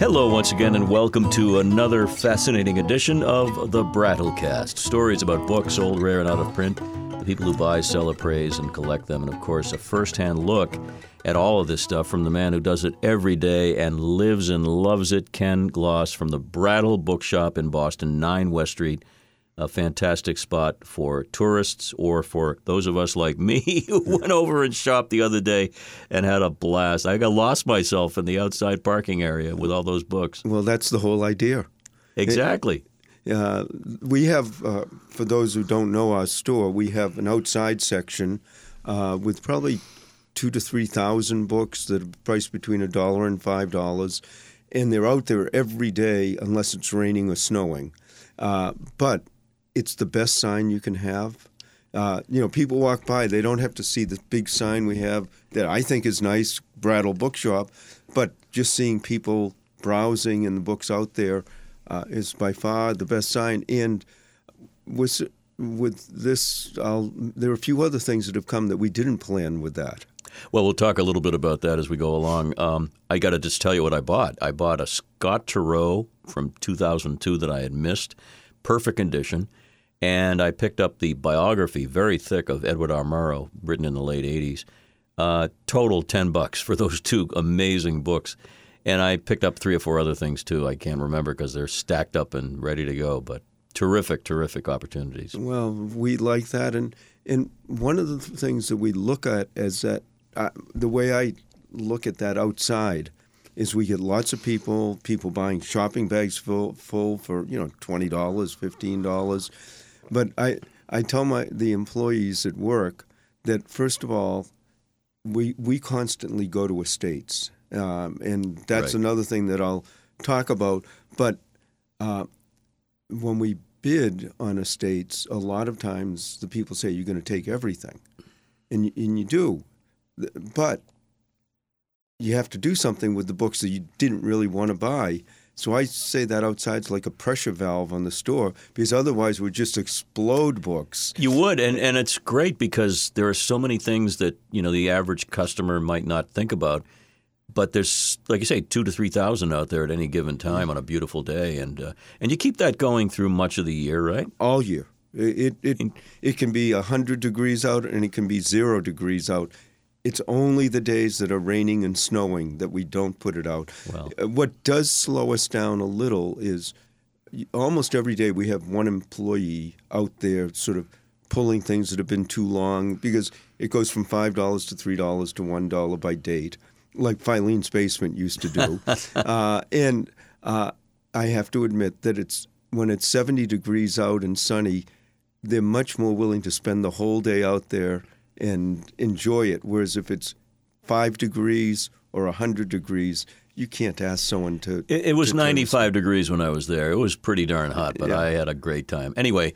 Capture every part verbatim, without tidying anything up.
Hello once again and welcome to another fascinating edition of the Brattlecast. Stories about books, old, rare, and out of print. The people who buy, sell, appraise, and collect them. And of course, a first-hand look at all of this stuff from the man who does it every day and lives and loves it, Ken Gloss from the Brattle Bookshop in Boston, nine West Street. A fantastic spot for tourists or for those of us like me who went over and shopped the other day and had a blast. I got lost myself in the outside parking area with all those books. Well, that's the whole idea. Exactly. It, uh, we have, uh, for those who don't know our store, we have an outside section uh, with probably two to three thousand books that are priced between a dollar and five dollars, and they're out there every day unless it's raining or snowing. Uh, but it's the best sign you can have. Uh, you know, people walk by. They don't have to see the big sign we have that I think is nice, Brattle Bookshop, but just seeing people browsing and the books out there uh, is by far the best sign. And with, with this, I'll, there are a few other things that have come that we didn't plan with that. Well, we'll talk a little bit about that as we go along. Um, I got to just tell you what I bought. I bought a Scott Turow from two thousand two that I had missed. Perfect condition. And I picked up the biography, very thick, of Edward R. Murrow, written in the late eighties. Uh, total ten bucks for those two amazing books. And I picked up three or four other things, too. I can't remember because they're stacked up and ready to go. But terrific, terrific opportunities. Well, we like that. And and one of the things that we look at is that uh, the way I look at that outside is we get lots of people, people buying shopping bags full, full for, you know, twenty dollars, fifteen dollars. But I, I tell my the employees at work that, first of all, we we constantly go to estates. Um, and that's right. Another thing that I'll talk about. But uh, when we bid on estates, a lot of times the people say, you're going to take everything. And, and you do. But you have to do something with the books that you didn't really want to buy. So I say that outside's like a pressure valve on the store, because otherwise we'd just explode books. You would, and, and it's great because there are so many things that, you know, the average customer might not think about. But there's, like you say, two to three thousand out there at any given time on a beautiful day, and uh, and you keep that going through much of the year, right? All year. It it it, it can be a hundred degrees out, and it can be zero degrees out. It's only the days that are raining and snowing that we don't put it out. Wow. What does slow us down a little is almost every day we have one employee out there sort of pulling things that have been too long, because it goes from five dollars to three dollars to one dollar by date, like Filene's Basement used to do. uh, and uh, I have to admit that it's when it's seventy degrees out and sunny, they're much more willing to spend the whole day out there and enjoy it, whereas if it's five degrees or one hundred degrees, you can't ask someone to... It, it was to ninety-five degrees when I was there. It was pretty darn hot, but yeah. I had a great time. Anyway,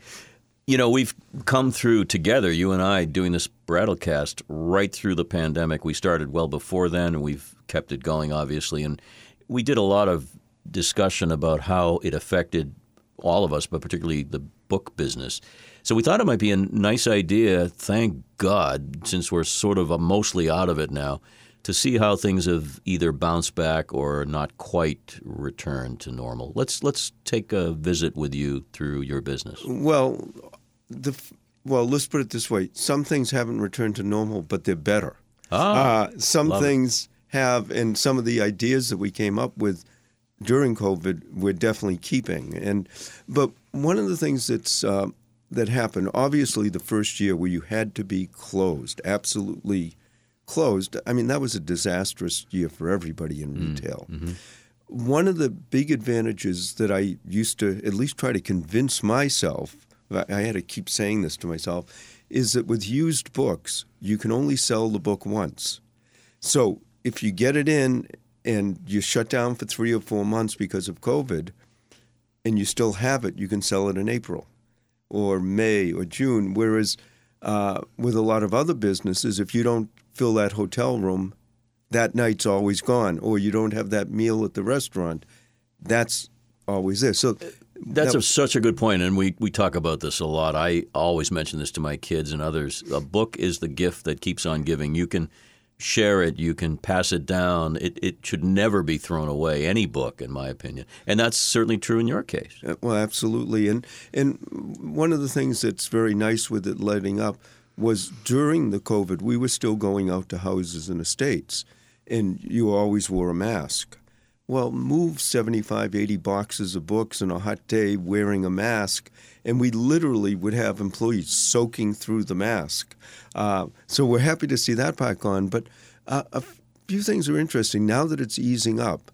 you know, we've come through together, you and I, doing this Brattlecast right through the pandemic. We started well before then, and we've kept it going, obviously. And we did a lot of discussion about how it affected all of us, but particularly the book business. So we thought it might be a nice idea, thank God, since we're sort of mostly out of it now, to see how things have either bounced back or not quite returned to normal. Let's let's take a visit with you through your business. Well, the well, let's put it this way. Some things haven't returned to normal, but they're better. Ah, uh, some things it. have, and some of the ideas that we came up with during COVID we're definitely keeping. And but one of the things that's... Uh, that happened, obviously the first year where you had to be closed, absolutely closed, I mean, that was a disastrous year for everybody in retail. Mm-hmm. One of the big advantages that I used to at least try to convince myself, I had to keep saying this to myself, is that with used books, you can only sell the book once. So if you get it in and you're shut down for three or four months because of COVID and you still have it, you can sell it in April or May or June, whereas uh, with a lot of other businesses, if you don't fill that hotel room, that night's always gone, or you don't have that meal at the restaurant, that's always there. So that's that, a, such a good point, and we, we talk about this a lot. I always mention this to my kids and others. A book is the gift that keeps on giving. You can share it, you can pass it down. It it should never be thrown away, any book, in my opinion. And that's certainly true in your case. Well, absolutely. And and one of the things that's very nice with it letting up was during the COVID, we were still going out to houses and estates, and you always wore a mask. Well, move seventy-five, eighty boxes of books on a hot day wearing a mask, and we literally would have employees soaking through the mask. Uh, so we're happy to see that back on. But uh, a few things are interesting. Now that it's easing up,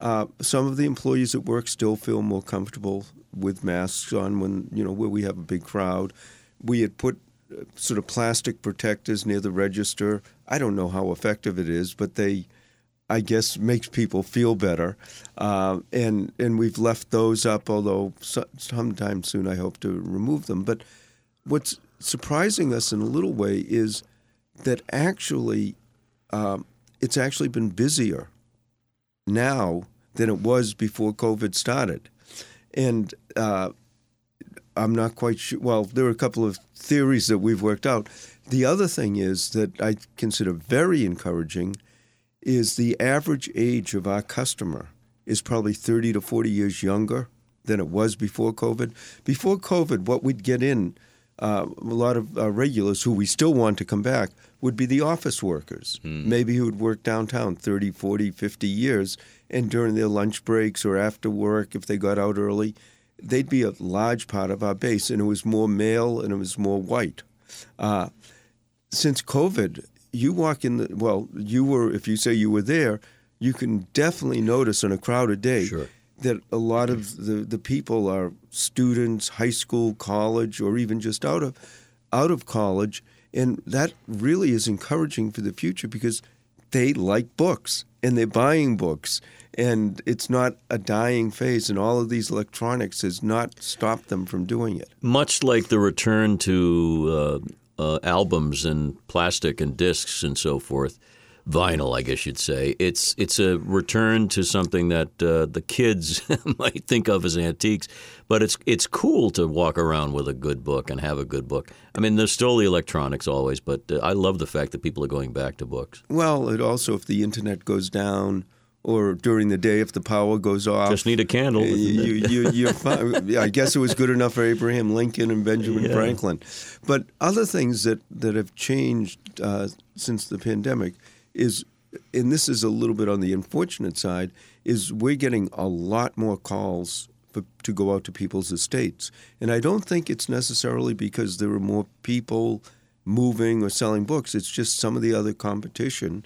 uh, some of the employees at work still feel more comfortable with masks on when, you know, where we have a big crowd. We had put uh, sort of plastic protectors near the register. I don't know how effective it is, but they... I guess makes people feel better, uh, and and we've left those up. Although so, sometime soon, I hope to remove them. But what's surprising us in a little way is that actually, um, it's actually been busier now than it was before COVID started, and uh, I'm not quite sure. Well, there are a couple of theories that we've worked out. The other thing is that I consider very encouraging. Is the average age of our customer is probably thirty to forty years younger than it was before COVID. Before COVID, what we'd get in, uh, a lot of uh, regulars who we still want to come back, would be the office workers, mm. maybe who would work downtown thirty, forty, fifty years, and during their lunch breaks or after work, if they got out early, they'd be a large part of our base, and it was more male and it was more white. Uh, since COVID, you walk in the, well, you were, if you say you were there, you can definitely notice on a crowded day sure. that a lot of the, the people are students, high school, college, or even just out of out of college. And that really is encouraging for the future because they like books and they're buying books. And it's not a dying phase, and all of these electronics has not stopped them from doing it. Much like the return to... Uh... Uh, albums and plastic and discs and so forth, vinyl, I guess you'd say. It's it's a return to something that uh, the kids might think of as antiques, but it's it's cool to walk around with a good book and have a good book. I mean, there's still the electronics always, but uh, I love the fact that people are going back to books. Well, it also, if the internet goes down or during the day if the power goes off. Just need a candle. You, you, you're fine. I guess it was good enough for Abraham Lincoln and Benjamin yeah. Franklin. But other things that, that have changed uh, since the pandemic is, and this is a little bit on the unfortunate side, is we're getting a lot more calls for, to go out to people's estates. And I don't think it's necessarily because there are more people moving or selling books. It's just some of the other competition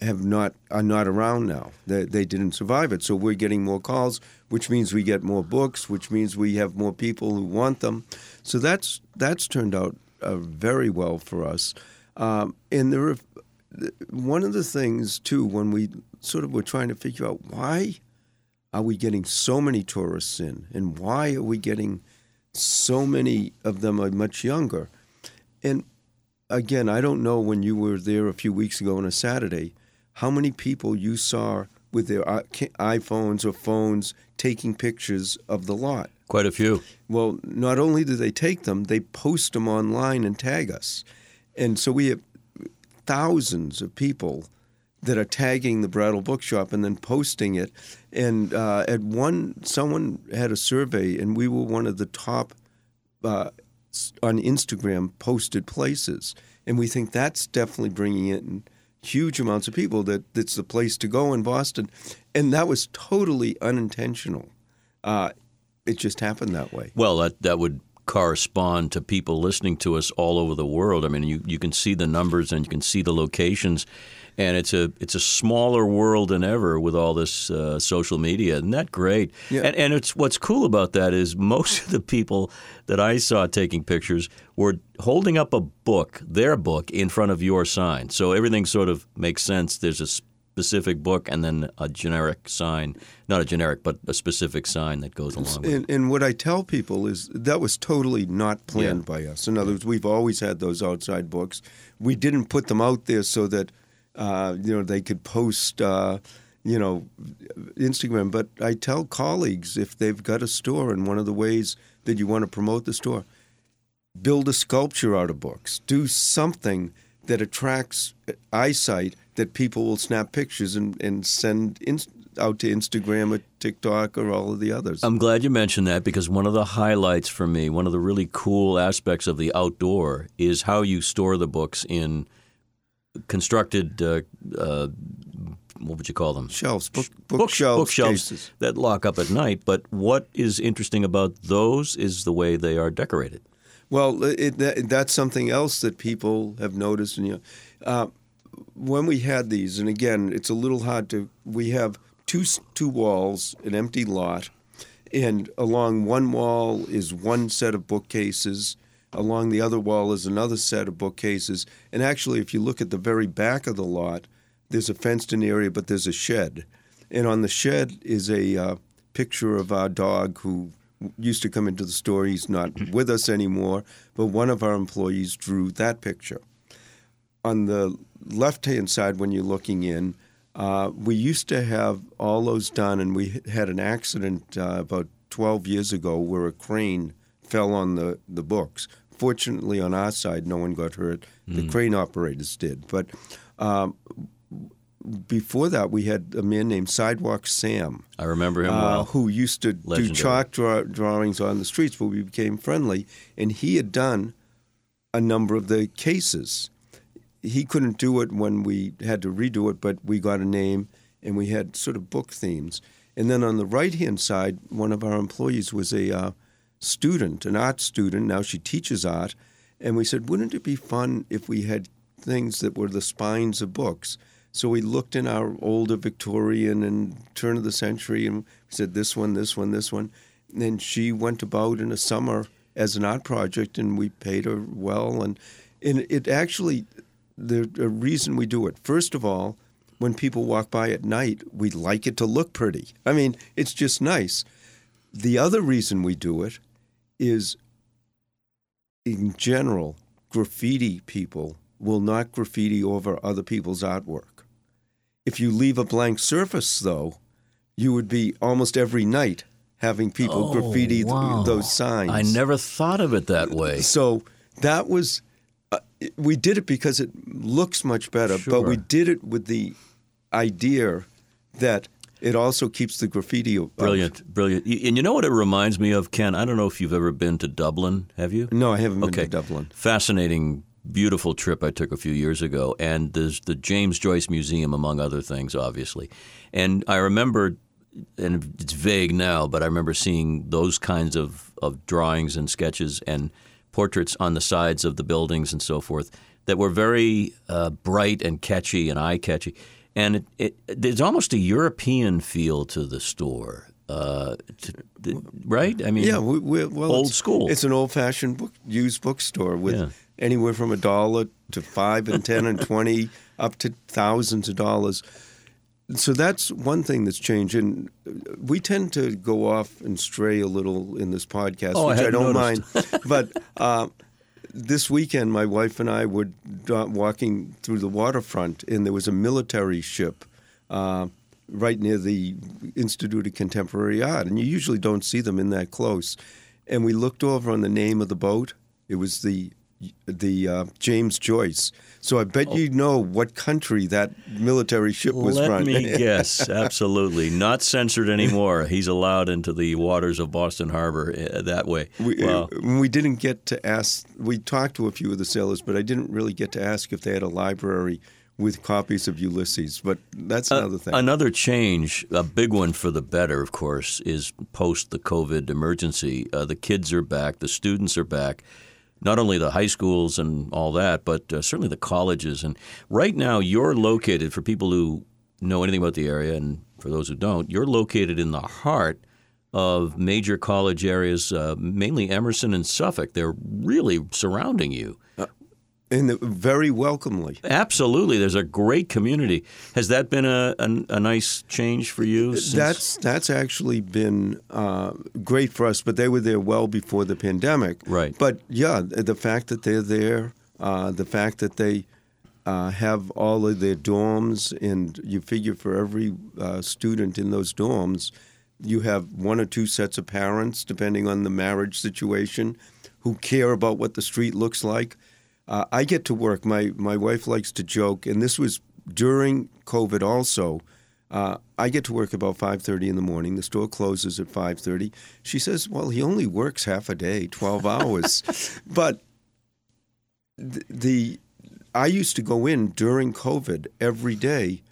have not are not around now. They, they didn't survive it. So we're getting more calls, which means we get more books, which means we have more people who want them. So that's that's turned out uh, very well for us. Um, and there are, one of the things, too, when we sort of were trying to figure out why are we getting so many tourists in and why are we getting so many of them are much younger? And, again, I don't know when you were there a few weeks ago on a Saturday, how many people you saw with their iPhones or phones taking pictures of the lot? Quite a few. Well, not only do they take them, they post them online and tag us. And so we have thousands of people that are tagging the Brattle Bookshop and then posting it. And uh, at one, someone had a survey, and we were one of the top uh, on Instagram posted places. And we think that's definitely bringing in huge amounts of people, that that's the place to go in Boston. And that was totally unintentional. Uh, it just happened that way. Well, that, that would correspond to people listening to us all over the world. I mean, you, you can see the numbers and you can see the locations. And it's a it's a smaller world than ever with all this uh, social media. Isn't that great? Yeah. And, and it's what's cool about that is most of the people that I saw taking pictures were holding up a book, their book, in front of your sign. So everything sort of makes sense. There's a specific book and then a generic sign. Not a generic, but a specific sign that goes along with it. And, and what I tell people is that was totally not planned yeah. by us. In other words, we've always had those outside books. We didn't put them out there so that Uh, you know, they could post, uh, you know, Instagram. But I tell colleagues if they've got a store and one of the ways that you want to promote the store, build a sculpture out of books. Do something that attracts eyesight that people will snap pictures and, and send in, out to Instagram or TikTok or all of the others. I'm glad you mentioned that, because one of the highlights for me, one of the really cool aspects of the outdoor is how you store the books in constructed, uh, uh, what would you call them? Shelves, book, book Book, shelves, bookshelves cases. That lock up at night. But what is interesting about those is the way they are decorated. Well, it, that, that's something else that people have noticed. And you know, uh, when we had these, and again, it's a little hard to. We have two two walls, an empty lot, and along one wall is one set of bookcases. Along the other wall is another set of bookcases. And actually, if you look at the very back of the lot, there's a fenced-in area, but there's a shed, and on the shed is a uh, picture of our dog who used to come into the store. He's not with us anymore, but one of our employees drew that picture. On the left-hand side, when you're looking in, uh, we used to have all those done, and we had an accident uh, about twelve years ago where a crane fell on the, the books. Fortunately, on our side, no one got hurt. The mm. crane operators did. But um, before that, we had a man named Sidewalk Sam. I remember him uh, well. Who used to Legendary. do chalk draw- drawings on the streets, but we became friendly. And he had done a number of the cases. He couldn't do it when we had to redo it, but we got a name, and we had sort of book themes. And then on the right-hand side, one of our employees was a uh, student, an art student. Now she teaches art. And we said, wouldn't it be fun if we had things that were the spines of books? So we looked in our older Victorian and turn of the century and said, this one, this one, this one. And then she went about in a summer as an art project, and we paid her well. And, and it actually... The reason we do it, first of all, when people walk by at night, we like it to look pretty. I mean, it's just nice. The other reason we do it is, in general, graffiti people will not graffiti over other people's artwork. If you leave a blank surface, though, you would be almost every night having people oh, graffiti wow. th- those signs. I never thought of it that way. So that was... Uh, we did it because it looks much better, sure. but we did it with the idea that it also keeps the graffiti up. Brilliant, brilliant. And you know what it reminds me of, Ken? I don't know if you've ever been to Dublin. Have you? No, I haven't okay. been to Dublin. Fascinating, beautiful trip I took a few years ago. And there's the James Joyce Museum, among other things, obviously. And I remember, and it's vague now, but I remember seeing those kinds of, of drawings and sketches and portraits on the sides of the buildings and so forth that were very uh, bright and catchy and eye-catchy. And it, it, there's almost a European feel to the store, uh, to, to, right? I mean, yeah, we, we're, well, old it's, school. It's an old-fashioned book, used bookstore with yeah. anywhere from a dollar to five and ten and twenty up to thousands of dollars. So that's one thing that's changed. And we tend to go off and stray a little in this podcast, oh, which I, I don't noticed. mind. But uh, this weekend, my wife and I were walking through the waterfront, and there was a military ship uh, right near the Institute of Contemporary Art. And you usually don't see them in that close. And we looked over on the name of the boat. It was the the uh, James Joyce. So I bet oh. you know what country that military ship was Let from. Let me guess. Absolutely. Not censored anymore. He's allowed into the waters of Boston Harbor uh, that way. We, wow. uh, we didn't get to ask. We talked to a few of the sailors, but I didn't really get to ask if they had a library with copies of Ulysses. But that's another uh, thing. Another change, a big one for the better, of course, is post the COVID emergency. Uh, the kids are back. The students are back. Not only the high schools and all that, but uh, certainly the colleges. And right now you're located, for people who know anything about the area and for those who don't, you're located in the heart of major college areas, uh, mainly Emerson and Suffolk. They're really surrounding you. Uh, and very welcomely. Absolutely. There's a great community. Has that been a, a, a nice change for you? Since? That's that's actually been uh, great for us, but they were there well before the pandemic. Right. But, yeah, the fact that they're there, uh, the fact that they uh, have all of their dorms, and you figure for every uh, student in those dorms, you have one or two sets of parents, depending on the marriage situation, who care about what the street looks like. Uh, I get to work. My my wife likes to joke, and this was during COVID also. Uh, I get to work about five thirty in the morning. The store closes at five thirty. She says, well, he only works half a day, twelve hours. But the, the I used to go in during COVID every day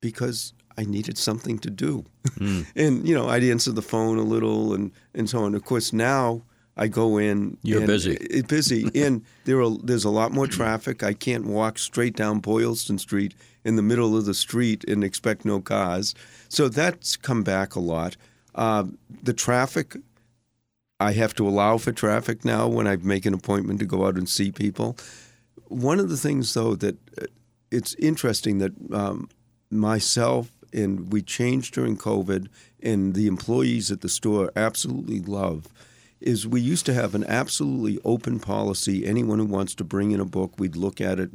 because I needed something to do. Mm. And, you know, I'd answer the phone a little and, and so on. Of course, now I go in. You're and, busy. It, busy. And there are, there's a lot more traffic. I can't walk straight down Boylston Street in the middle of the street and expect no cars. So that's come back a lot. Uh, the traffic, I have to allow for traffic now when I make an appointment to go out and see people. One of the things, though, that it's interesting that um, myself and we changed during COVID and the employees at the store absolutely love is we used to have an absolutely open policy. Anyone who wants to bring in a book, we'd look at it.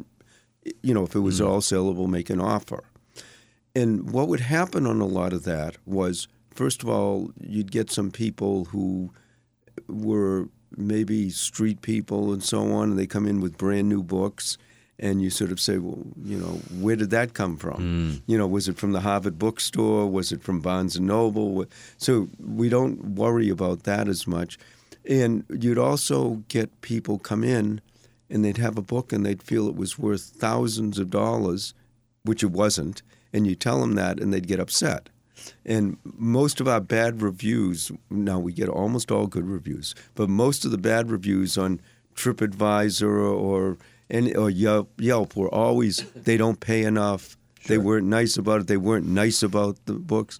You know, if it was all sellable, make an offer. And what would happen on a lot of that was, first of all, you'd get some people who were maybe street people and so on, and they come in with brand new books, and you sort of say, well, you know, where did that come from? Mm. You know, was it from the Harvard bookstore? Was it from Barnes and Noble? So we don't worry about that as much. And you'd also get people come in and they'd have a book and they'd feel it was worth thousands of dollars, which it wasn't, and you tell them that and they'd get upset. And most of our bad reviews, now we get almost all good reviews, but most of the bad reviews on TripAdvisor or any, or Yelp were always, they don't pay enough, sure. They weren't nice about it, they weren't nice about the books.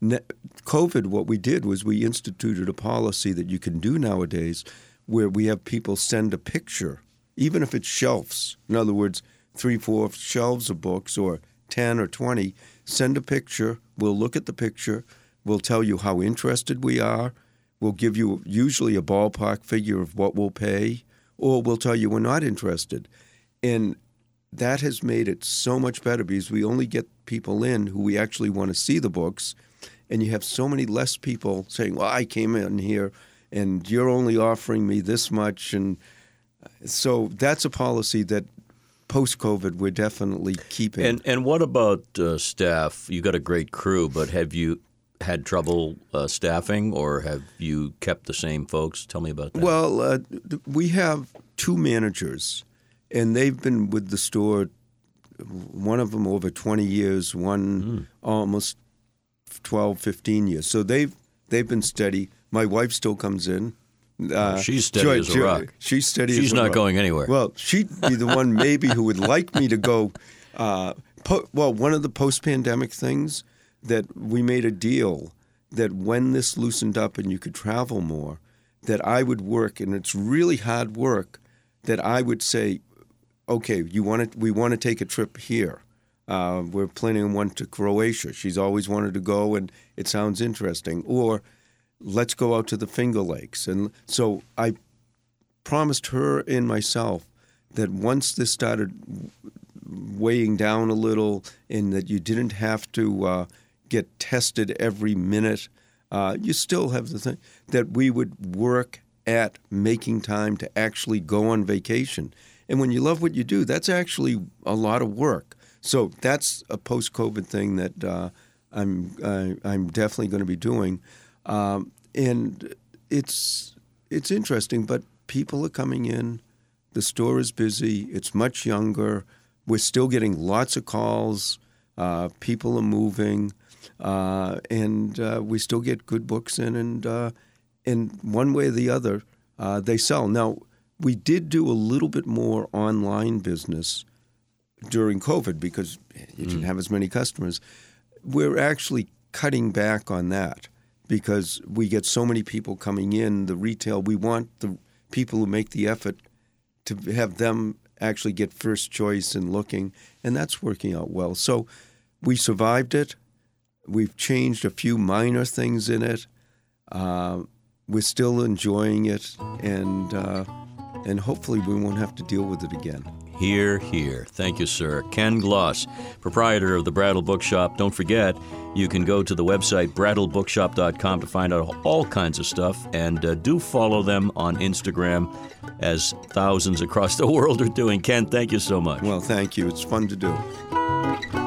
Mm. COVID, what we did was we instituted a policy that you can do nowadays where we have people send a picture, even if it's shelves, in other words, three, four shelves of books or ten or twenty, send a picture, we'll look at the picture, we'll tell you how interested we are, we'll give you usually a ballpark figure of what we'll pay, or we'll tell you we're not interested. And that has made it so much better because we only get people in who we actually want to see the books, and you have so many less people saying, well, I came in here and you're only offering me this much, and so that's a policy that post-COVID we're definitely keeping. And and what about uh, staff? You got a great crew, but have you had trouble uh, staffing, or have you kept the same folks? Tell me about that. Well, uh, we have two managers, and they've been with the store, one of them over twenty years, one mm. almost twelve, fifteen years. So they've they've been steady. My wife still comes in. Uh, she's steady Joy, as a rock. She's steady she's as a rock. She's not going anywhere. Well, she'd be the one maybe who would like me to go. Uh, po- well, one of the post-pandemic things that we made a deal that when this loosened up and you could travel more, that I would work, and it's really hard work, that I would say, okay, you want to, we want to take a trip here. Uh, we're planning on one to Croatia. She's always wanted to go, and it sounds interesting. Or let's go out to the Finger Lakes. And so I promised her and myself that once this started weighing down a little and that you didn't have to uh, get tested every minute, uh, you still have the thing, that we would work at making time to actually go on vacation. And when you love what you do, that's actually a lot of work. So that's a post-COVID thing that uh, I'm, I, I'm definitely going to be doing. Um, and it's it's interesting, but people are coming in. The store is busy. It's much younger. We're still getting lots of calls. Uh, people are moving, uh, and uh, we still get good books in. And uh, and one way or the other, uh, they sell. Now, we did do a little bit more online business during COVID because you didn't have as many customers. We're actually cutting back on that, because we get so many people coming in, the retail, we want the people who make the effort to have them actually get first choice in looking, and that's working out well. So we survived it. We've changed a few minor things in it. Uh, we're still enjoying it, and uh, and hopefully we won't have to deal with it again. Hear, hear. Thank you, sir. Ken Gloss, proprietor of the Brattle Bookshop. Don't forget, you can go to the website brattle bookshop dot com to find out all kinds of stuff. And uh, do follow them on Instagram, as thousands across the world are doing. Ken, thank you so much. Well, thank you. It's fun to do.